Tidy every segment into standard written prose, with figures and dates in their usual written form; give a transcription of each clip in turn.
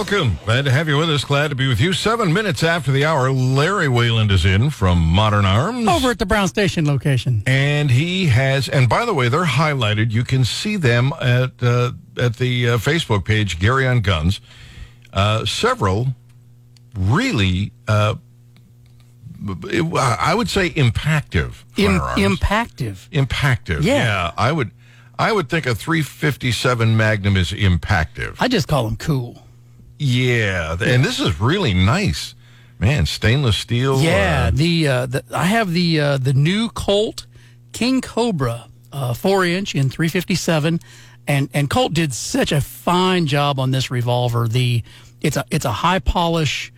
Welcome. Glad to have you with us. Glad to be with you. 7 minutes after the hour, Larry Whelan is in from Modern Arms. Over at the Brown Station location. And he has, and by the way, they're highlighted. You can see them at the Facebook page, Gary on Guns. Several really, I would say impactive firearms. Impactive. Yeah. I would think a 357 Magnum is impactive. I just call them cool. Yeah, and this is really nice, man. Stainless steel. Yeah, I have the new Colt King Cobra 4-inch in 357, and Colt did such a fine job on this revolver. It's a high polish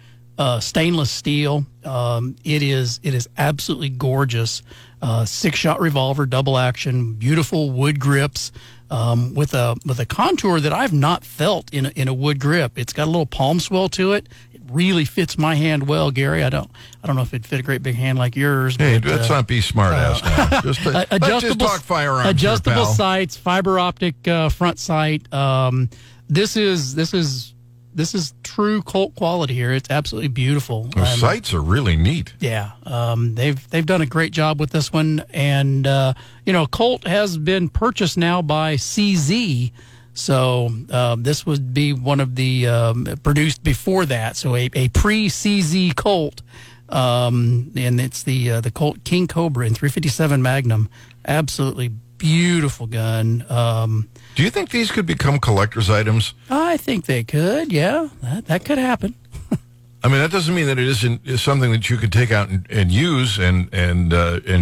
stainless steel. It is absolutely gorgeous. 6-shot revolver, double action, beautiful wood grips. With a contour that I've not felt in a wood grip. It's got a little palm swell to it. It really fits my hand well, Gary. I don't know if it'd fit a great big hand like yours. Hey, but, let's not be smart-ass now. Let's just talk firearms. Adjustable sights, fiber optic front sight. This is true Colt quality here. It's absolutely beautiful. The sights are really neat. Yeah, they've done a great job with this one, and Colt has been purchased now by CZ, so this would be one of the produced before that. So a pre-CZ Colt, and it's the Colt King Cobra in 357 Magnum. Absolutely beautiful gun. Do you think these could become collector's items? I think they could, yeah. That could happen. I mean, that doesn't mean that it isn't something that you could take out and use and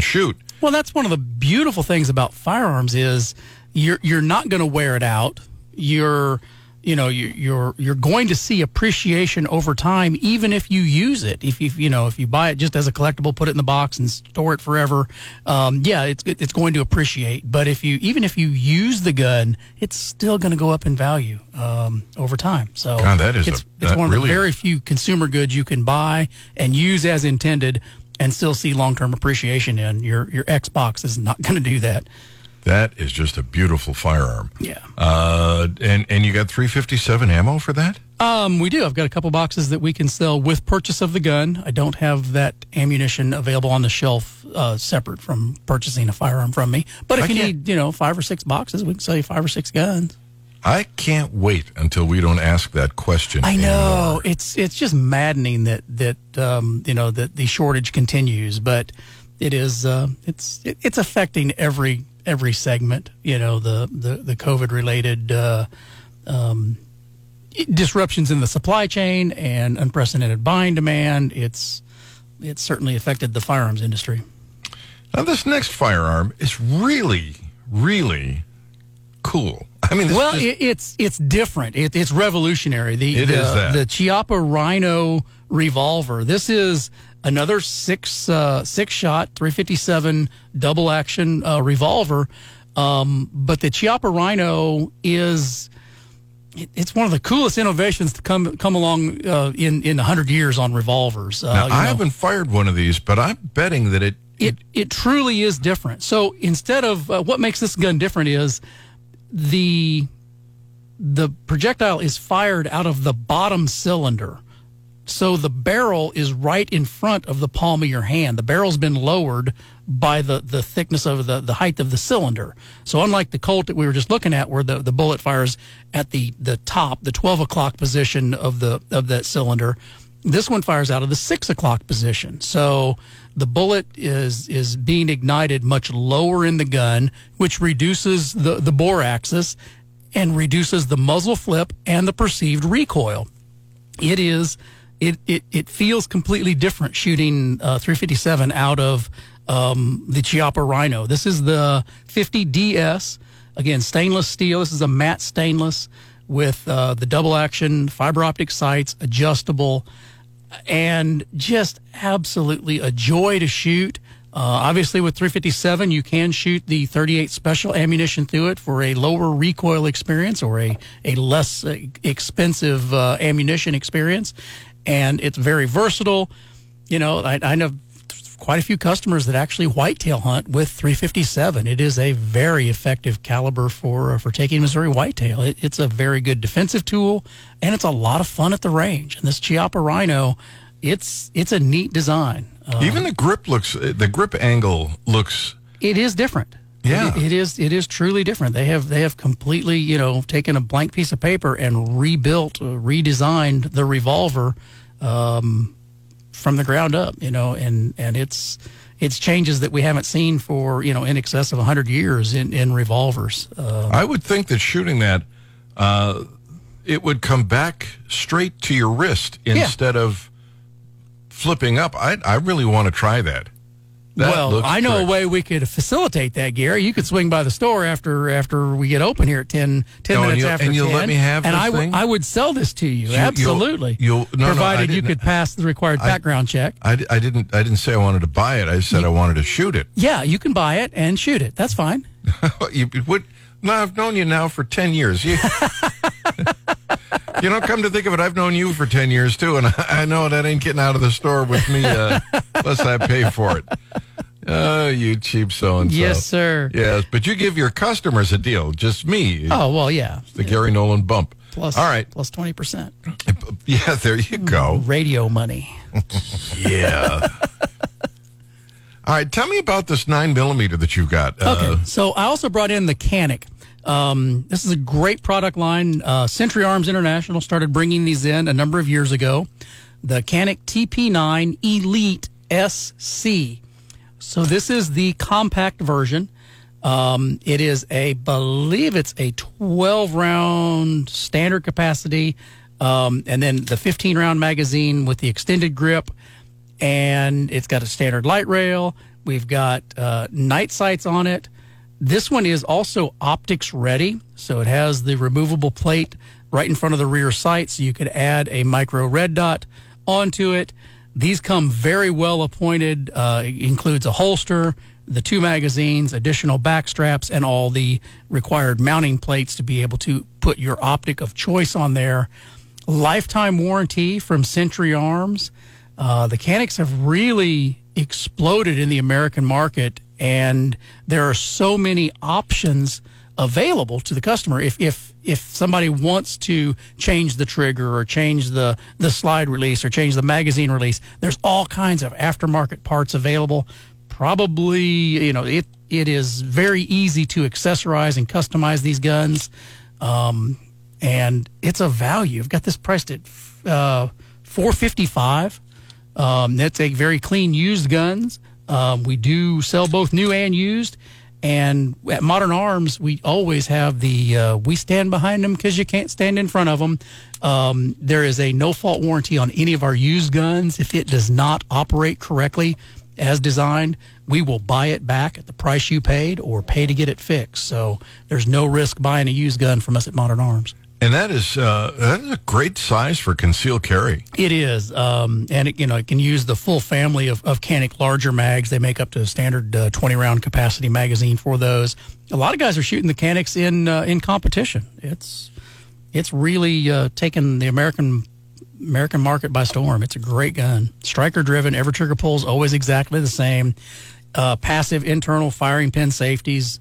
shoot. Well, that's one of the beautiful things about firearms is you're not going to wear it out. You're going to see appreciation over time, even if you use it. If you buy it just as a collectible, put it in the box and store it forever, it's going to appreciate. But even if you use the gun, it's still going to go up in value over time. So God, it's one of the very few consumer goods you can buy and use as intended and still see long-term appreciation in. Your Xbox is not going to do that. That is just a beautiful firearm. Yeah. And you got 357 ammo for that? We do. I've got a couple boxes that we can sell with purchase of the gun. I don't have that ammunition available on the shelf separate from purchasing a firearm from me. But if you need, 5 or 6 boxes, we can sell you 5 or 6 guns. I can't wait until we don't ask that question. I know anymore. It's just maddening that the shortage continues, but it is it's affecting every segment, the COVID-related disruptions in the supply chain and unprecedented buying demand. It's certainly affected the firearms industry. Now, this next firearm is really, really cool. I mean, it's different. It's revolutionary. The Chiappa Rhino revolver. This is another 6-shot 357 double action revolver, but the Chiappa Rhino is one of the coolest innovations to come along in 100 years on revolvers. I haven't fired one of these, but I'm betting that it truly is different. So instead of what makes this gun different is the projectile is fired out of the bottom cylinder. So the barrel is right in front of the palm of your hand. The barrel's been lowered by the thickness of the height of the cylinder. So unlike the Colt that we were just looking at where the bullet fires at the top, the 12 o'clock position of that cylinder, this one fires out of the 6 o'clock position. So the bullet is being ignited much lower in the gun, which reduces the bore axis and reduces the muzzle flip and the perceived recoil. It feels completely different shooting 357 out of the Chiappa Rhino. This is the 50DS, again, stainless steel. This is a matte stainless with the double action, fiber optic sights, adjustable, and just absolutely a joy to shoot. Obviously, with 357, you can shoot the 38 special ammunition through it for a lower recoil experience or a less expensive ammunition experience. And it's very versatile. I know quite a few customers that actually whitetail hunt with 357. It is a very effective caliber for taking Missouri whitetail. It's a very good defensive tool, and it's a lot of fun at the range. And this Chiappa Rhino, it's a neat design. Even the grip angle looks. It is different. Yeah, it is truly different. They have completely, taken a blank piece of paper and redesigned the revolver from the ground up, and it's changes that we haven't seen for, in excess of 100 years in revolvers. I would think that shooting that, it would come back straight to your wrist instead of flipping up. I really want to try that. I know a way we could facilitate that, Gary. You could swing by the store after we get open here at 10 minutes after 10. And you'll let me have this thing? And I would sell this to you, absolutely. Provided you could pass the required background check. I didn't say I wanted to buy it. I said I wanted to shoot it. Yeah, you can buy it and shoot it. That's fine. I've known you now for 10 years. Come to think of it, I've known you for 10 years, too, and I know that ain't getting out of the store with me unless I pay for it. Oh, you cheap so-and-so. Yes, sir. Yes, but you give your customers a deal, just me. Oh, well, yeah. It's the Gary Nolan bump. Plus 20%. Yeah, there you go. Radio money. Yeah. All right, tell me about this 9mm that you've got. Okay, so I also brought in the Canik. This is a great product line. Century Arms International started bringing these in a number of years ago. The Canik TP9 Elite SC. So this is the compact version. It is I believe it's a 12-round standard capacity, and then the 15-round magazine with the extended grip. And it's got a standard light rail. We've got night sights on it. This one is also optics ready, so it has the removable plate right in front of the rear sight, so you could add a micro red dot onto it. These come very well appointed. Includes a holster, the two magazines, additional back straps, and all the required mounting plates to be able to put your optic of choice on there. Lifetime warranty from Century Arms. The Caniks have really exploded in the American market, and there are so many options available to the customer. If somebody wants to change the trigger or change the slide release or change the magazine release, there's all kinds of aftermarket parts available. Probably, it is very easy to accessorize and customize these guns, and it's a value. I've got this priced at $455. That's a very clean used guns. We do sell both new and used, and at Modern Arms, we always have the we stand behind them because you can't stand in front of them. There is a no-fault warranty on any of our used guns. If it does not operate correctly as designed, we will buy it back at the price you paid or pay to get it fixed. So there's no risk buying a used gun from us at Modern Arms. And that is a great size for concealed carry. It is, and it can use the full family of Canik larger mags. They make up to a standard 20-round capacity magazine for those. A lot of guys are shooting the Caniks in competition. It's really taken the American market by storm. It's a great gun, striker driven. Every trigger pull is always exactly the same. Passive internal firing pin safeties,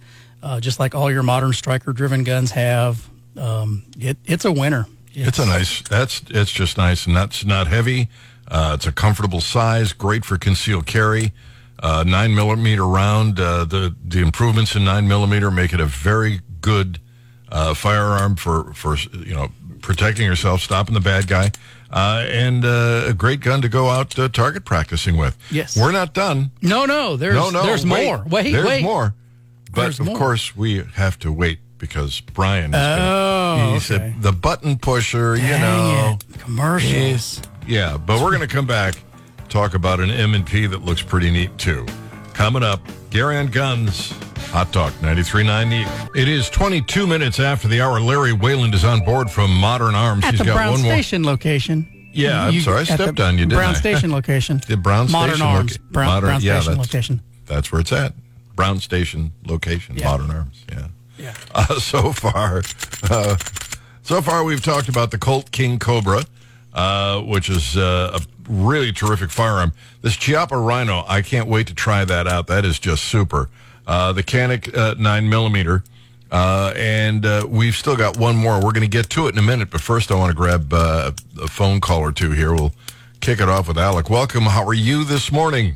just like all your modern striker driven guns have. It's a winner. It's a nice. It's just nice, and that's not heavy. It's a comfortable size, great for concealed carry. 9mm round. The improvements in 9mm make it a very good firearm for protecting yourself, stopping the bad guy, and a great gun to go out target practicing with. Yes, we're not done. No. There's more. Wait, there's more. But of course, we have to wait. Because Brian is he's the button pusher, Dang it. Commercials. Yeah, but we're going to come back, talk about an M&P that looks pretty neat, too. Coming up, Gary on Guns, Hot Talk 93.9. It is 22 minutes after the hour. Larry Whelan is on board from Modern Arms. He's got Brown Station location. Yeah, I'm sorry, I stepped on you, didn't I? Brown Station location. The Brown Station location. Modern Arms. Brown Station location. That's where it's at. Brown Station location, yeah. Modern Arms, yeah. Yeah. So far we've talked about the Colt King Cobra, which is a really terrific firearm. This Chiappa Rhino, I can't wait to try that out. That is just super. The Canik 9mm, and we've still got one more. We're going to get to it in a minute, but first I want to grab a phone call or two here. We'll kick it off with Alec. Welcome. How are you this morning?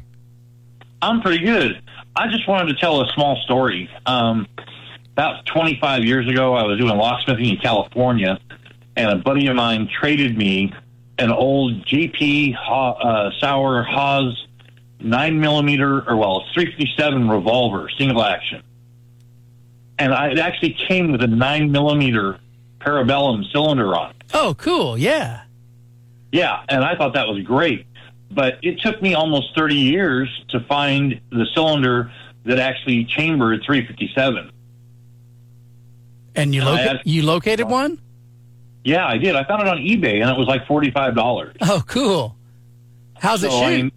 I'm pretty good. I just wanted to tell a small story. About 25 years ago, I was doing locksmithing in California, and a buddy of mine traded me an old JP Sauer Haas 9mm, or well, 357 revolver, single action. And it actually came with a 9mm Parabellum cylinder on it. Oh, cool, yeah. Yeah, and I thought that was great. But it took me almost 30 years to find the cylinder that actually chambered 357. And you located one? Yeah, I did. I found it on eBay, and it was like $45. Oh, cool. How's it shoot?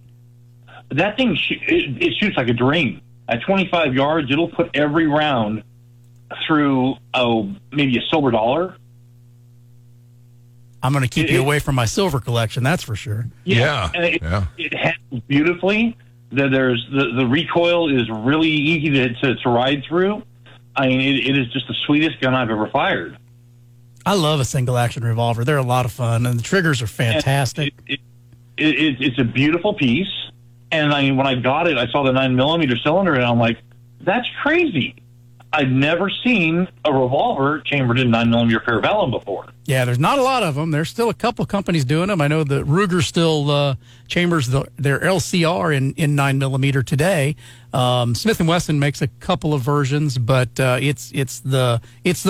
That thing, it shoots like a dream. At 25 yards, it'll put every round through, maybe a silver dollar. I'm going to keep you away from my silver collection, that's for sure. Yeah. And it handles beautifully. There's the recoil is really easy to ride through. I mean, it is just the sweetest gun I've ever fired. I love a single-action revolver. They're a lot of fun, and the triggers are fantastic. It's a beautiful piece, and I mean, when I got it, I saw the 9mm cylinder, and I'm like, that's crazy. I've never seen a revolver chambered in 9mm Parabellum before. Yeah, there's not a lot of them. There's still a couple companies doing them. I know the Ruger still chambers their LCR in 9mm today. Smith & Wesson makes a couple of versions, but it's the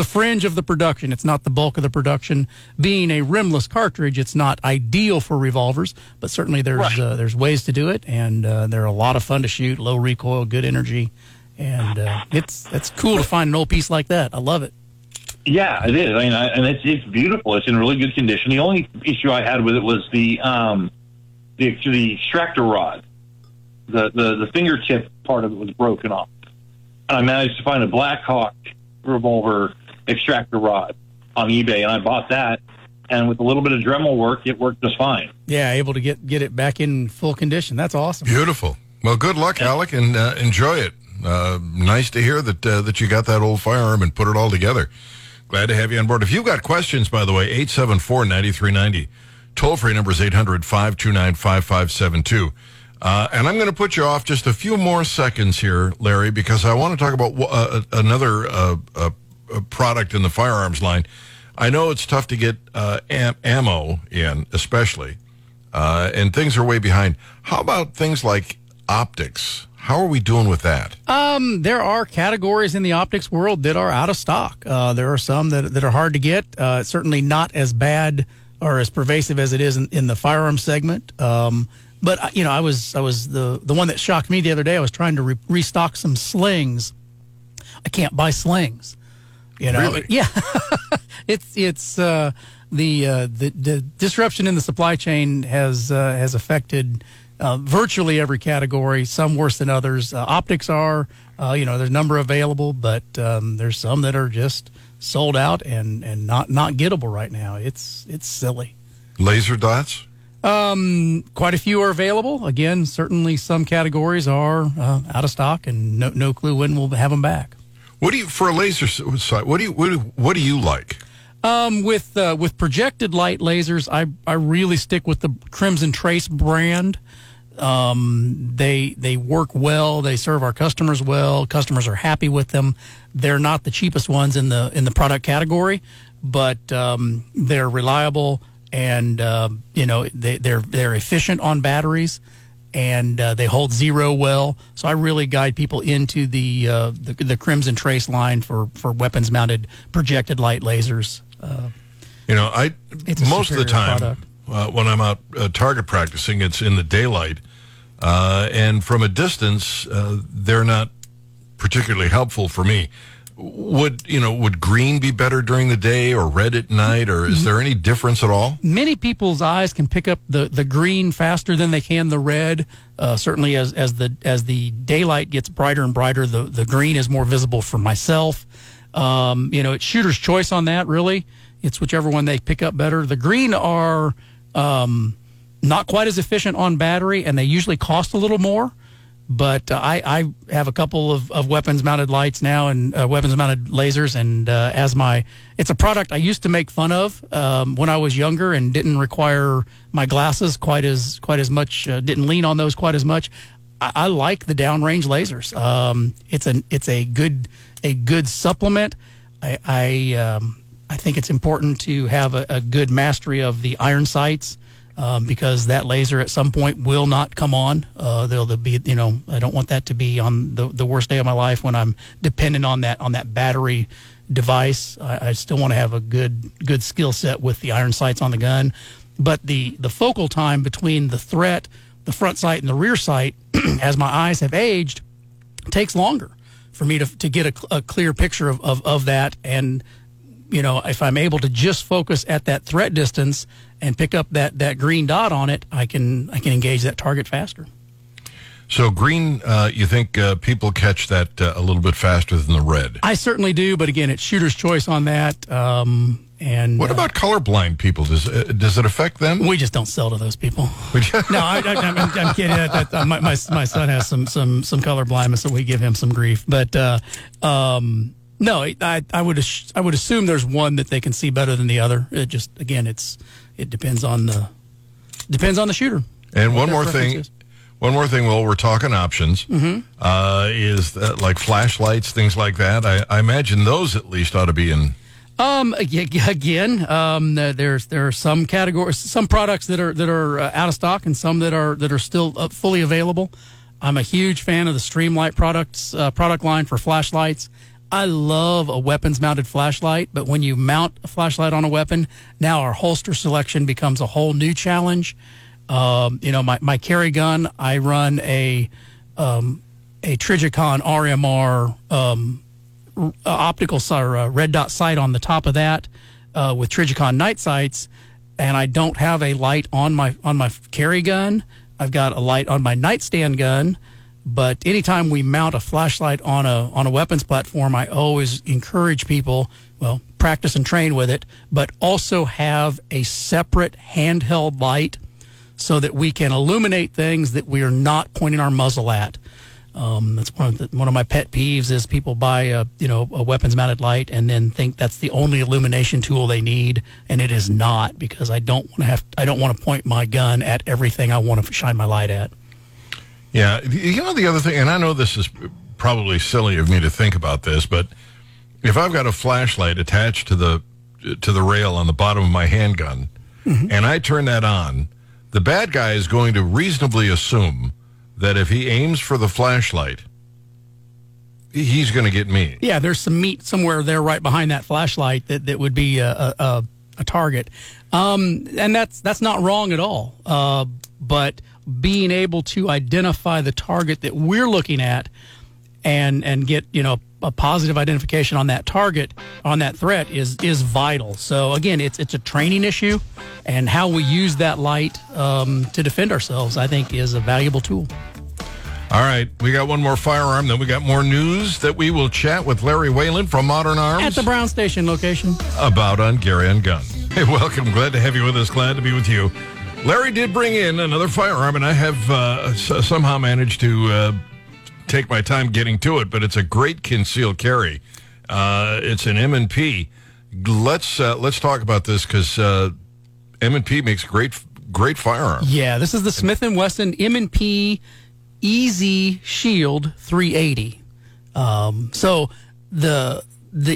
fringe of the production. It's not the bulk of the production. Being a rimless cartridge, it's not ideal for revolvers, but certainly there's ways to do it, and they're a lot of fun to shoot, low recoil, good energy, and it's cool to find an old piece like that. I love it. Yeah, it is. I mean, and it's beautiful. It's in really good condition. The only issue I had with it was the extractor rod. The fingertip part of it was broken off. And I managed to find a Blackhawk revolver extractor rod on eBay, and I bought that. And with a little bit of Dremel work, it worked just fine. Yeah, able to get it back in full condition. That's awesome. Beautiful. Well, good luck, Alec, and enjoy it. Nice to hear that you got that old firearm and put it all together. Glad to have you on board. If you've got questions, by the way, 874-9390. Toll-free number is 800-529-5572. And I'm going to put you off just a few more seconds here, Larry, because I want to talk about another product in the firearms line. I know it's tough to get ammo in, especially, and things are way behind. How about things like optics? How are we doing with that? There are categories in the optics world that are out of stock. There are some that are hard to get. Certainly not as bad or as pervasive as it is in the firearm segment. But, you know, I was the one that shocked me the other day. I was trying to restock some slings. I can't buy slings. You know? Really? Yeah. The disruption in the supply chain has affected virtually every category, some worse than others. Optics are, there's a number available, but there's some that are just sold out and not gettable right now. It's silly. Laser dots? Quite a few are available. Again, certainly some categories are out of stock, and no clue when we'll have them back. For a laser sight, what do you like? With projected light lasers, I really stick with the Crimson Trace brand. They work well. They serve our customers well. Customers are happy with them. They're not the cheapest ones in the product category, but they're reliable. And, they're efficient on batteries, and they hold zero well. So I really guide people into the Crimson Trace line for weapons-mounted projected light lasers. Most of the time when I'm out target practicing, it's in the daylight. And from a distance, they're not particularly helpful for me. Would green be better during the day or red at night, or is there any difference at all? Many people's eyes can pick up the green faster than they can the red. Certainly as the daylight gets brighter and brighter, the green is more visible for myself. It's shooter's choice on that, really. It's whichever one they pick up better. The green are Not quite as efficient on battery, and they usually cost a little more. But I have a couple of weapons-mounted lights now and weapons-mounted lasers. And it's a product I used to make fun of when I was younger and didn't require my glasses quite as much, didn't lean on those quite as much. I like the downrange lasers. It's a good supplement. I think it's important to have a good mastery of the iron sights. Because that laser at some point will not come on. There'll be, I don't want that to be on the worst day of my life when I'm dependent on that battery device. I still want to have a good skill set with the iron sights on the gun, but the focal time between the threat, the front sight, and the rear sight, as my eyes have aged, takes longer for me to get a clear picture of that. And if I'm able to just focus at that threat distance and pick up that green dot on it, I can engage that target faster. So green, you think people catch that a little bit faster than the red? I certainly do, but again, it's shooter's choice on that. And what about colorblind people? Does it affect them? We just don't sell to those people. No, I'm kidding. My son has some color blindness, so we give him some grief. But no, I would assume there's one that they can see better than the other. It just, again, it depends on the shooter. And one more thing while we're talking options, is that, like, flashlights, things like that. I imagine those at least ought to be in. Again, there are some categories, some products that are out of stock, and some that are still fully available. I'm a huge fan of the Streamlight product line for flashlights. I love a weapons-mounted flashlight, but when you mount a flashlight on a weapon, now our holster selection becomes a whole new challenge. My carry gun, I run a Trijicon RMR optical or red dot sight on the top of that with Trijicon night sights, and I don't have a light on my carry gun. I've got a light on my nightstand gun. But anytime we mount a flashlight on a weapons platform, I always encourage people, well, practice and train with it, but also have a separate handheld light so that we can illuminate things that we are not pointing our muzzle at. That's one of my pet peeves is people buy a weapons-mounted light and then think that's the only illumination tool they need, and it is not, because I don't want to point my gun at everything I want to shine my light at. Yeah, the other thing, and I know this is probably silly of me to think about this, but if I've got a flashlight attached to the rail on the bottom of my handgun, and I turn that on, the bad guy is going to reasonably assume that if he aims for the flashlight, he's going to get me. Yeah, there's some meat somewhere there right behind that flashlight that would be a target. And that's not wrong at all, but being able to identify the target that we're looking at and get, a positive identification on that target, on that threat is vital. So again, it's a training issue, and how we use that light to defend ourselves, I think, is a valuable tool. All right, we got one more firearm, then we got more news that we will chat with Larry Whelan from Modern Arms at the Brown Station location about on Gary on Guns. Hey, welcome. Glad to have you with us. Glad to be with you. Larry did bring in another firearm, and I have somehow managed to take my time getting to it, but it's a great concealed carry. It's an M&P. Let's talk about this, because M&P makes great firearms. Yeah, this is the Smith & Wesson M&P EZ Shield 380. So the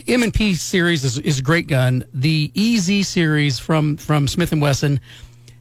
M&P series is a great gun. The EZ series from Smith & Wesson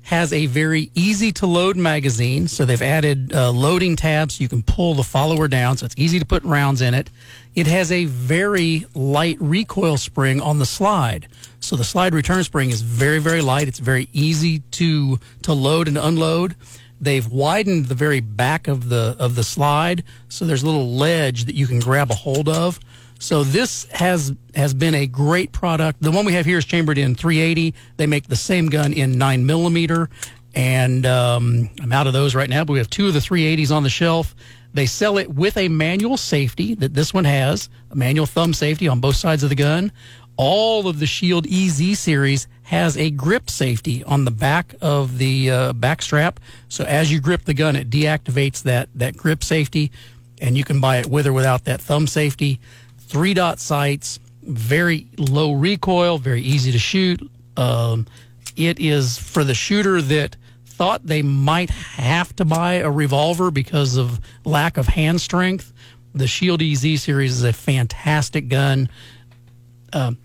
has a very easy-to-load magazine, so they've added loading tabs so you can pull the follower down, so it's easy to put rounds in it. It has a very light recoil spring on the slide, so the slide return spring is very, very light. It's very easy to load and unload. They've widened the very back of the slide, so there's a little ledge that you can grab a hold of. So this has been a great product. The one we have here is chambered in 380. They make the same gun in 9mm, and I'm out of those right now, but we have two of the 380s on the shelf. They sell it with a manual safety that this one has, a manual thumb safety on both sides of the gun. all of the Shield EZ series has a grip safety on the back of the back strap. So as you grip the gun, it deactivates that grip safety, and you can buy it with or without that thumb safety. 3-dot sights, very low recoil, very easy to shoot. It is for the shooter that thought they might have to buy a revolver because of lack of hand strength. The Shield EZ series is a fantastic gun.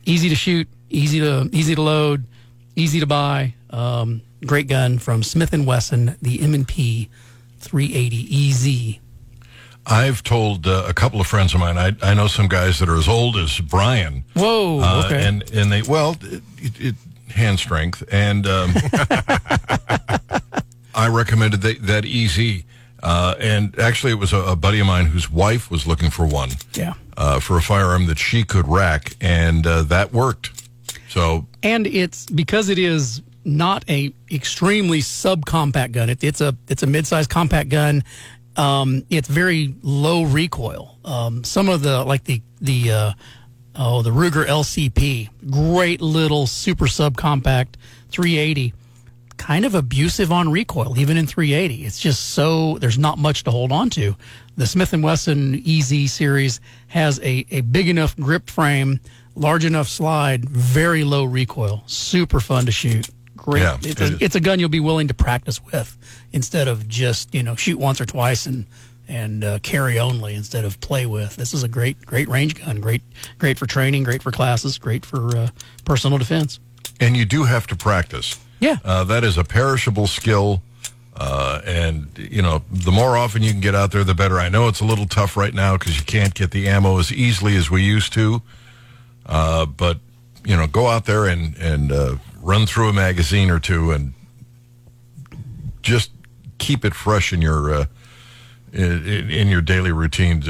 Easy to shoot, easy to load, easy to buy. Great gun from Smith & Wesson, the M&P 380 EZ. I've told a couple of friends of mine, I know some guys that are as old as Brian. Whoa, okay. And they, well, it hand strength. And I recommended that EZ. And actually, it was a buddy of mine whose wife was looking for one. Yeah. For a firearm that she could rack, and that worked. So. And it's because it is not a extremely subcompact gun. It's a mid-sized compact gun. It's very low recoil. Some of the the Ruger LCP, great little super subcompact 380. Kind of abusive on recoil, even in 380. It's just so there's not much to hold on to. The Smith & Wesson EZ series has a big enough grip frame, large enough slide, very low recoil, super fun to shoot. Great. Yeah, it's a gun you'll be willing to practice with instead of just, shoot once or twice and carry only instead of play with. This is a great range gun, great for training, great for classes, great for personal defense. And you do have to practice. Yeah. That is a perishable skill, and, the more often you can get out there, the better. I know it's a little tough right now because you can't get the ammo as easily as we used to, but, go out there and run through a magazine or two and just keep it fresh in your in your daily routine,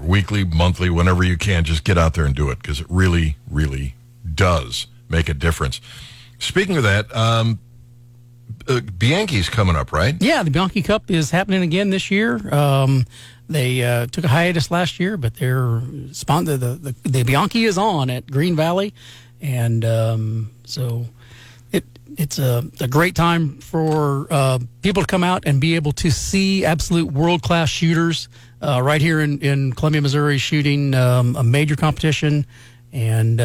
weekly, monthly, whenever you can. Just get out there and do it because it really, really does make a difference. Speaking of that, Bianchi's coming up, right? Yeah, the Bianchi Cup is happening again this year. They took a hiatus last year, but they're the Bianchi is on at Green Valley, and so it's a great time for people to come out and be able to see absolute world-class shooters right here in Columbia, Missouri, shooting a major competition, and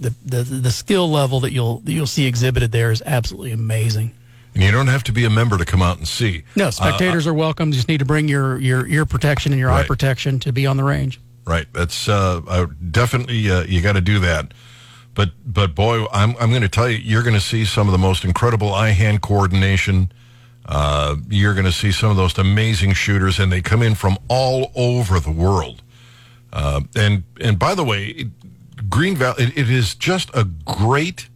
The skill level that you'll see exhibited there is absolutely amazing. And you don't have to be a member to come out and see. No, spectators are welcome. You just need to bring your ear protection and your eye protection to be on the range. Right. That's definitely you got to do that. But boy, I'm going to tell you, you're going to see some of the most incredible eye-hand coordination. You're going to see some of those amazing shooters, and they come in from all over the world. And by the way. Green Valley, it is just a great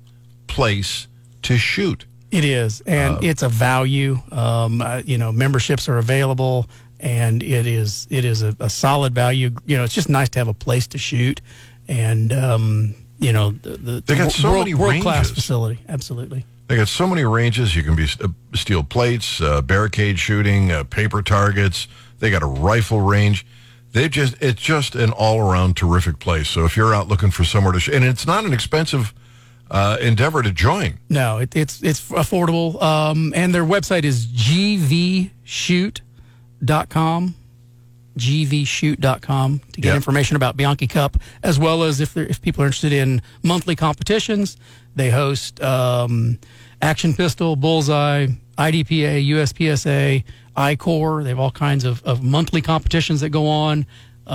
place to shoot. It is, and it's a value. Memberships are available, and it is a solid value. It's just nice to have a place to shoot, and they got so many world-class facility. Absolutely, they got so many ranges. You can be steel plates, barricade shooting, paper targets. They got a rifle range. It's just an all-around terrific place. So if you're out looking for somewhere to shoot, and it's not an expensive endeavor to join. No, it's affordable. And their website is GVshoot.com. GVshoot.com to get information about Bianchi Cup, as well as if people are interested in monthly competitions, they host Action Pistol, Bullseye, IDPA, USPSA, I-Corps. They have all kinds of monthly competitions that go on, you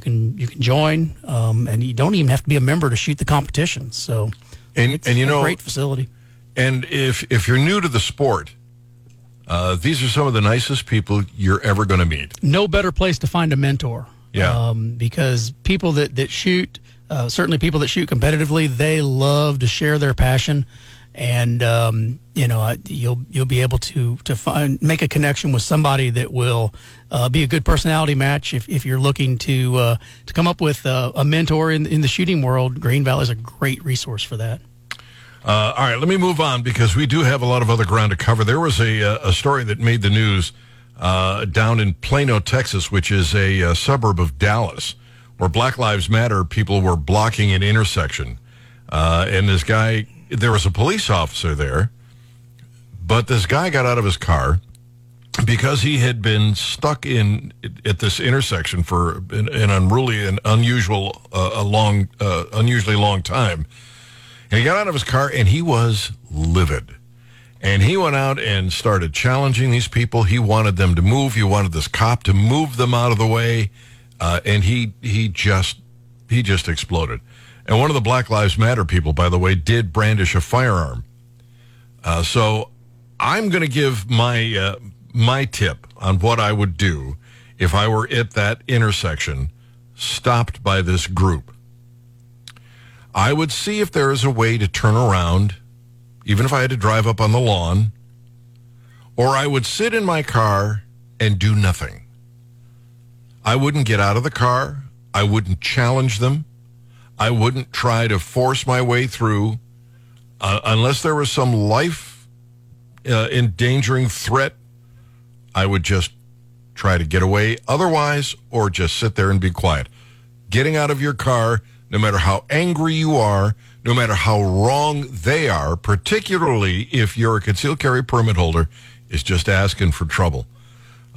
can join, and you don't even have to be a member to shoot the competitions. So, it's a great facility. And if you're new to the sport, these are some of the nicest people you're ever going to meet. No better place to find a mentor. Yeah, because people that shoot, certainly people that shoot competitively, they love to share their passion. And you'll be able to make a connection with somebody that will be a good personality match. If you're looking to come up with a mentor in the shooting world, Green Valley is a great resource for that. All right, let me move on because we do have a lot of other ground to cover. There was a story that made the news down in Plano, Texas, which is a suburb of Dallas, where Black Lives Matter people were blocking an intersection. And this guy, there was a police officer there, but this guy got out of his car because he had been stuck in at this intersection for an unruly and unusual, unusually long time. And he got out of his car, and he was livid. And he went out and started challenging these people. He wanted them to move. He wanted this cop to move them out of the way. And he just exploded. And one of the Black Lives Matter people, by the way, did brandish a firearm. So I'm going to give my my tip on what I would do if I were at that intersection, stopped by this group. I would see if there is a way to turn around, even if I had to drive up on the lawn, or I would sit in my car and do nothing. I wouldn't get out of the car. I wouldn't challenge them. I wouldn't try to force my way through unless there was some life-endangering threat. I would just try to get away otherwise, or just sit there and be quiet. Getting out of your car, no matter how angry you are, no matter how wrong they are, particularly if you're a concealed carry permit holder, is just asking for trouble.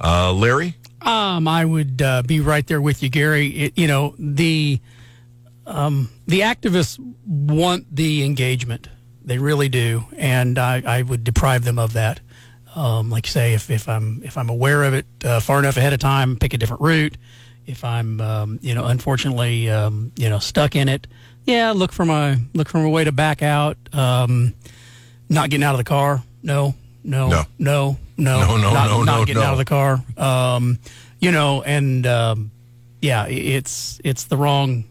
Larry? I would be right there with you, Gary. The activists want the engagement. They really do, and I would deprive them of that. Like you say, if I'm aware of it far enough ahead of time, pick a different route. If I'm unfortunately stuck in it, look for a way to back out. Not getting out of the car. No, not getting out of the car. It's the wrong.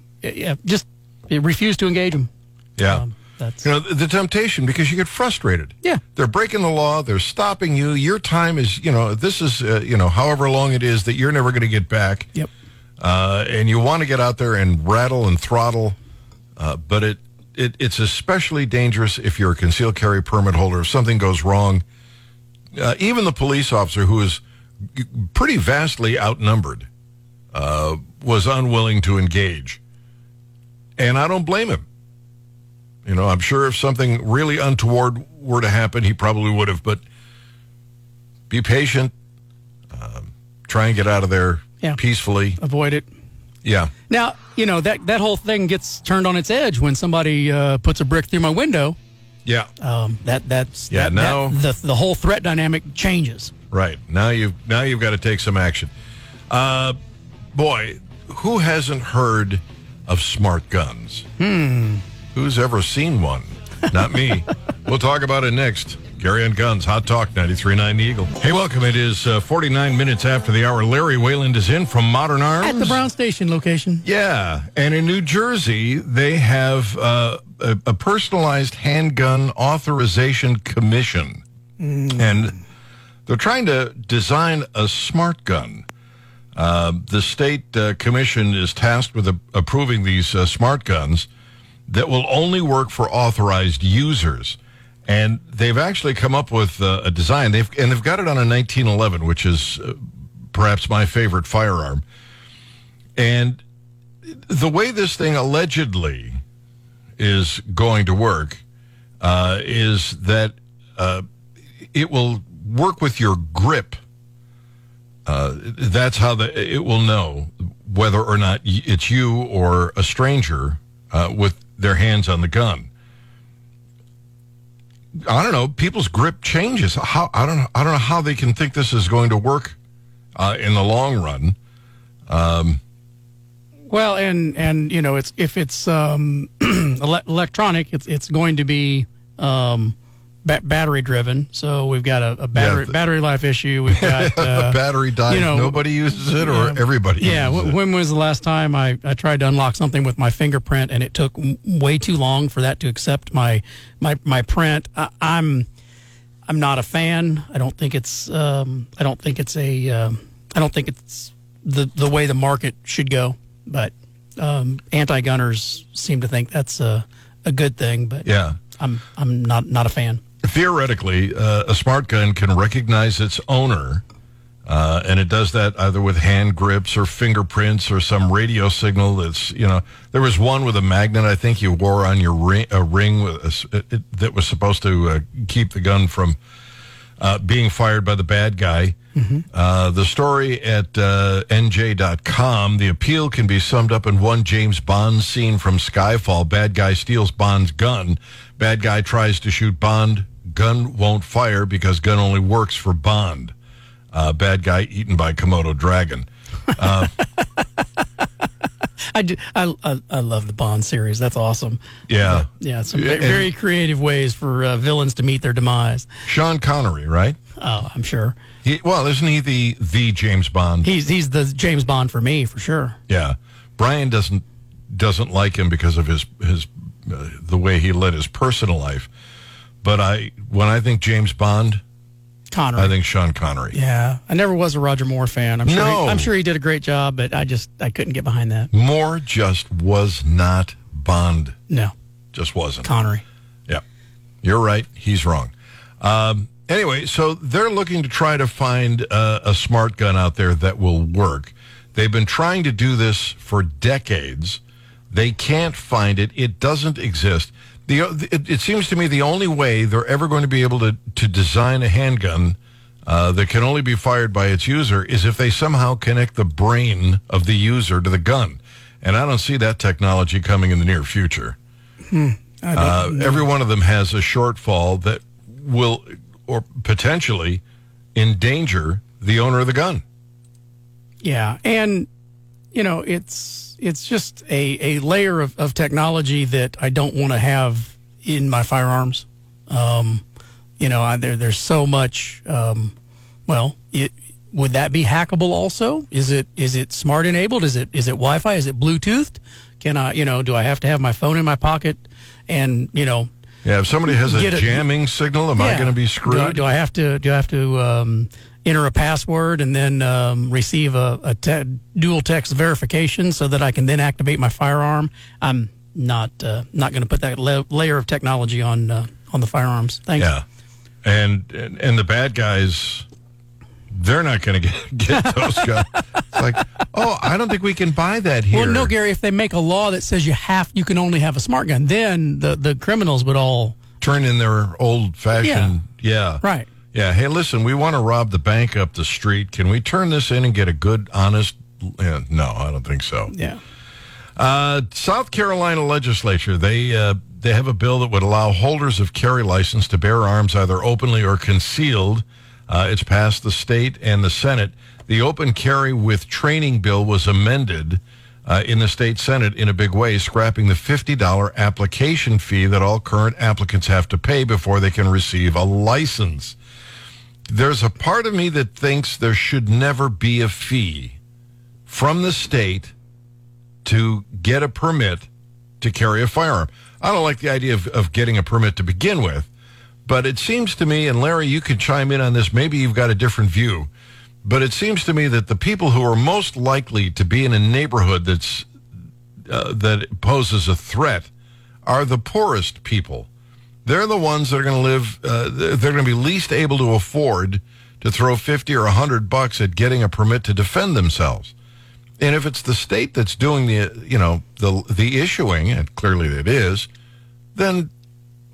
Just refuse to engage them. Yeah. That's the temptation, because you get frustrated. Yeah. They're breaking the law. They're stopping you. Your time is, this is, however long it is that you're never going to get back. Yep. And you want to get out there and rattle and throttle. But it's especially dangerous if you're a concealed carry permit holder. If something goes wrong, even the police officer, who is pretty vastly outnumbered, was unwilling to engage. And I don't blame him. I'm sure if something really untoward were to happen, he probably would have. But be patient. Try and get out of there peacefully. Avoid it. Yeah. Now, that whole thing gets turned on its edge when somebody puts a brick through my window. Yeah. The whole threat dynamic changes. Right. Now you've got to take some action. Boy, who hasn't heard of smart guns? Who's ever seen one? Not me. We'll talk about it next. Gary on Guns, Hot Talk, 93.9 Eagle. Hey, welcome. It is 49 minutes after the hour. Larry Whelan is in from Modern Arms. At the Brown Station location. Yeah. And in New Jersey, they have a personalized handgun authorization commission. And they're trying to design a smart gun. The state commission is tasked with approving these smart guns that will only work for authorized users. And they've actually come up with a design. They've got it on a 1911, which is perhaps my favorite firearm. And the way this thing allegedly is going to work is that it will work with your grip. That's how it will know whether or not it's you or a stranger with their hands on the gun. I don't know. People's grip changes. I don't know how they can think this is going to work in the long run. If it's electronic, it's going to be battery driven. So we've got a battery life issue. We've got battery dies. Nobody uses it, or everybody uses it. When was the last time I tried to unlock something with my fingerprint, and it took way too long for that to accept my print? I'm not a fan. I don't think it's the way the market should go, but anti-gunners seem to think that's a good thing, but yeah, I'm not a fan. Theoretically, a smart gun can recognize its owner And it does that either with hand grips or fingerprints or some radio signal that's, you know, there was one with a magnet I think you wore on your ring, that was supposed to keep the gun from being fired by the bad guy. Mm-hmm. The story at nj.com, the appeal can be summed up in one James Bond scene from Skyfall. Bad guy steals Bond's gun. Bad guy tries to shoot Bond. Gun won't fire because gun only works for Bond. Bad guy eaten by Komodo Dragon. I love the Bond series. That's awesome. Yeah. Some very creative ways for villains to meet their demise. Sean Connery, right? Oh, I'm sure. Isn't he the James Bond? He's the James Bond for me, for sure. Yeah. Brian doesn't like him because of his the way he led his personal life. But when I think James Bond... Connery. I think Sean Connery. Yeah. I never was a Roger Moore fan. I'm sure he did a great job, but I couldn't get behind that. Moore just was not Bond. No. Just wasn't. Connery. Yeah. You're right. He's wrong. Anyway, so they're looking to try to find a smart gun out there that will work. They've been trying to do this for decades. They can't find it. It doesn't exist. It seems to me the only way they're ever going to be able to design a handgun that can only be fired by its user is if they somehow connect the brain of the user to the gun. And I don't see that technology coming in the near future. Every one of them has a shortfall that will or potentially endanger the owner of the gun. Yeah, and, you know, it's just a layer of technology that I don't want to have in my firearms. There's so much. Would that be hackable also? Is it smart enabled? Is it Wi-Fi? Is it Bluetoothed? Can I, do I have to have my phone in my pocket and, Yeah, if somebody has a jamming signal, am I going to be screwed? Do I have to enter a password and then receive a dual text verification so that I can then activate my firearm? I'm not going to put that layer of technology on the firearms. Thanks. Yeah, and the bad guys, they're not going to get those guns. It's like, I don't think we can buy that here. Well, no, Gary, if they make a law that says you can only have a smart gun, then the criminals would all turn in their old-fashioned, right. Yeah, hey, listen, we want to rob the bank up the street. Can we turn this in and get a good, honest... No, I don't think so. Yeah. South Carolina legislature, they have a bill that would allow holders of carry license to bear arms either openly or concealed. It's passed the state and the Senate. The open carry with training bill was amended in the state Senate in a big way, scrapping the $50 application fee that all current applicants have to pay before they can receive a license. There's a part of me that thinks there should never be a fee from the state to get a permit to carry a firearm. I don't like the idea of getting a permit to begin with, but it seems to me, and Larry, you could chime in on this, maybe you've got a different view, but it seems to me that the people who are most likely to be in a neighborhood that poses a threat are the poorest people. They're the ones that are going to live, they're going to be least able to afford to throw $50 or $100 at getting a permit to defend themselves. And if it's the state that's doing the issuing, and clearly it is, then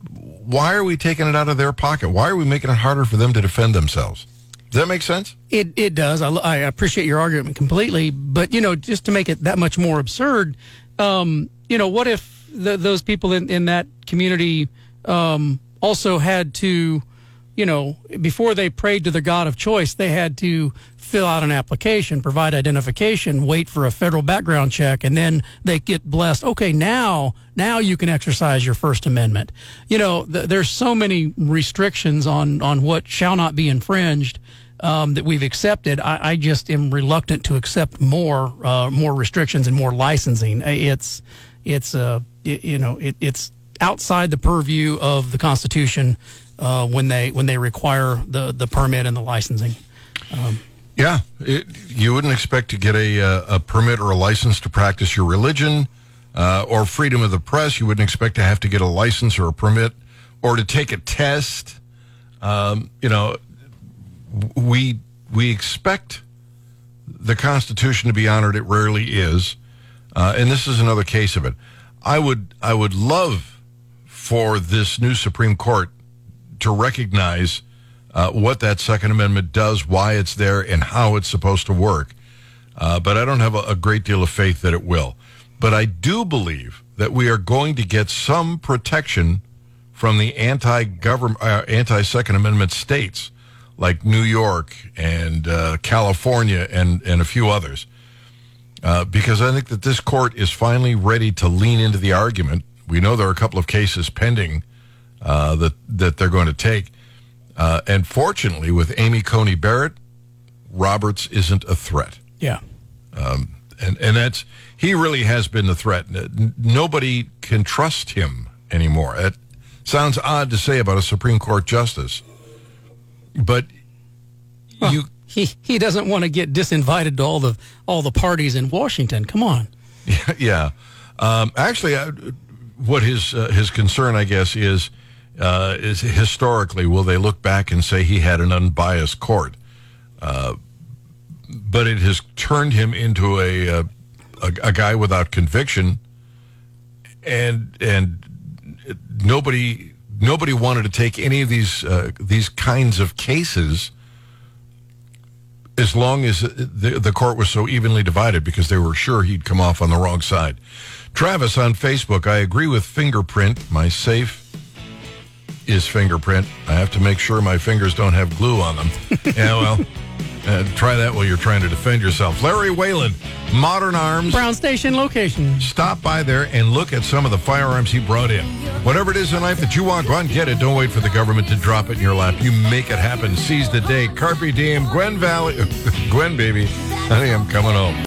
why are we taking it out of their pocket? Why are we making it harder for them to defend themselves? Does that make sense? It does. I appreciate your argument completely, but, just to make it that much more absurd, what if those people in that community... also had to, before they prayed to the God of choice, they had to fill out an application, provide identification, wait for a federal background check, and then they get blessed. Okay, now you can exercise your First Amendment. There's so many restrictions on what shall not be infringed that we've accepted. I just am reluctant to accept more restrictions and more licensing. It's outside the purview of the Constitution when they require the permit and the licensing. You wouldn't expect to get a permit or a license to practice your religion or freedom of the press. You wouldn't expect to have to get a license or a permit or to take a test. We we expect the Constitution to be honored. It rarely is, and this is another case of it. I would love for this new Supreme Court to recognize what that Second Amendment does, why it's there, and how it's supposed to work. But I don't have a great deal of faith that it will. But I do believe that we are going to get some protection from the anti-Second Amendment states like New York and California and a few others. Because I think that this court is finally ready to lean into the argument. We know there are a couple of cases pending that they're going to take. And fortunately, with Amy Coney Barrett, Roberts isn't a threat. Yeah. And that's, he really has been the threat. Nobody can trust him anymore. It sounds odd to say about a Supreme Court justice, but well, he doesn't want to get disinvited to all the parties in Washington. Come on. Yeah. Actually, what his concern, I guess, is historically, will they look back and say he had an unbiased court? But it has turned him into a guy without conviction, and nobody wanted to take any of these kinds of cases as long as the court was so evenly divided, because they were sure he'd come off on the wrong side. Travis on Facebook, I agree with fingerprint. My safe is fingerprint. I have to make sure my fingers don't have glue on them. Yeah, well, try that while you're trying to defend yourself. Larry Whelan, Modern Arms, Brown Station location. Stop by there and look at some of the firearms he brought in. Whatever it is in life that you want, go on, get it. Don't wait for the government to drop it in your lap. You make it happen. Seize the day. Carpe diem. Gwen Valley. Gwen, baby. Honey, I'm coming home.